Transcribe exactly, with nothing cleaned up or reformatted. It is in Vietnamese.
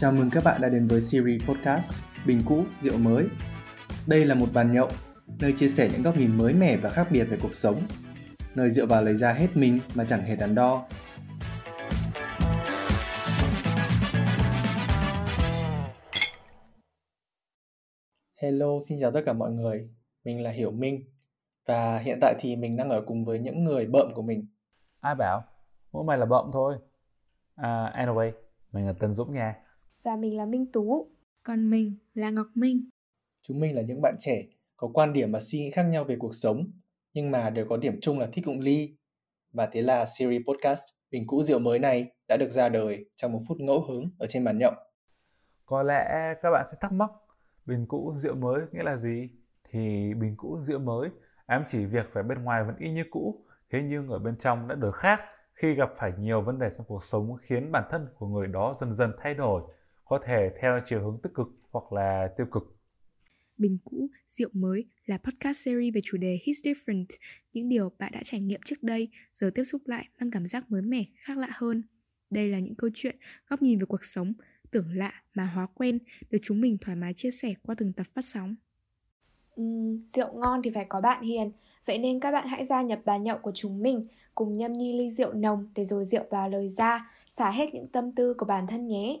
Chào mừng các bạn đã đến với series podcast Bình Cũ, Rượu Mới. Đây là một bàn nhậu, nơi chia sẻ những góc nhìn mới mẻ và khác biệt về cuộc sống, nơi dựa vào lấy ra hết mình mà chẳng hề đắn đo. Hello, xin chào tất cả mọi người. Mình là Hiểu Minh. Và hiện tại thì mình đang ở cùng với những người bợm của mình. Ai bảo? Mỗi mày là bợm thôi. uh, Anyway, mình là Tân Dũng nha. Và mình là Minh Tú. Còn mình là Ngọc Minh. Chúng mình là những bạn trẻ có quan điểm và suy nghĩ khác nhau về cuộc sống, nhưng mà đều có điểm chung là thích cụng ly. Và thế là series podcast Bình Cũ Rượu Mới này đã được ra đời trong một phút ngẫu hứng ở trên bàn nhậu. Có lẽ các bạn sẽ thắc mắc Bình Cũ Rượu Mới nghĩa là gì? Thì Bình Cũ Rượu Mới ám chỉ việc vẻ bên ngoài vẫn y như cũ, thế nhưng ở bên trong đã đổi khác khi gặp phải nhiều vấn đề trong cuộc sống khiến bản thân của người đó dần dần thay đổi, có thể theo chiều hướng tích cực hoặc là tiêu cực. Bình Cũ, Rượu Mới là podcast series về chủ đề It's Different, những điều bạn đã trải nghiệm trước đây, giờ tiếp xúc lại mang cảm giác mới mẻ, khác lạ hơn. Đây là những câu chuyện, góc nhìn về cuộc sống, tưởng lạ mà hóa quen, được chúng mình thoải mái chia sẻ qua từng tập phát sóng. Uhm, rượu ngon thì phải có bạn hiền, vậy nên các bạn hãy gia nhập bàn nhậu của chúng mình, cùng nhâm nhi ly rượu nồng để rồi rượu vào lời ra, xả hết những tâm tư của bản thân nhé.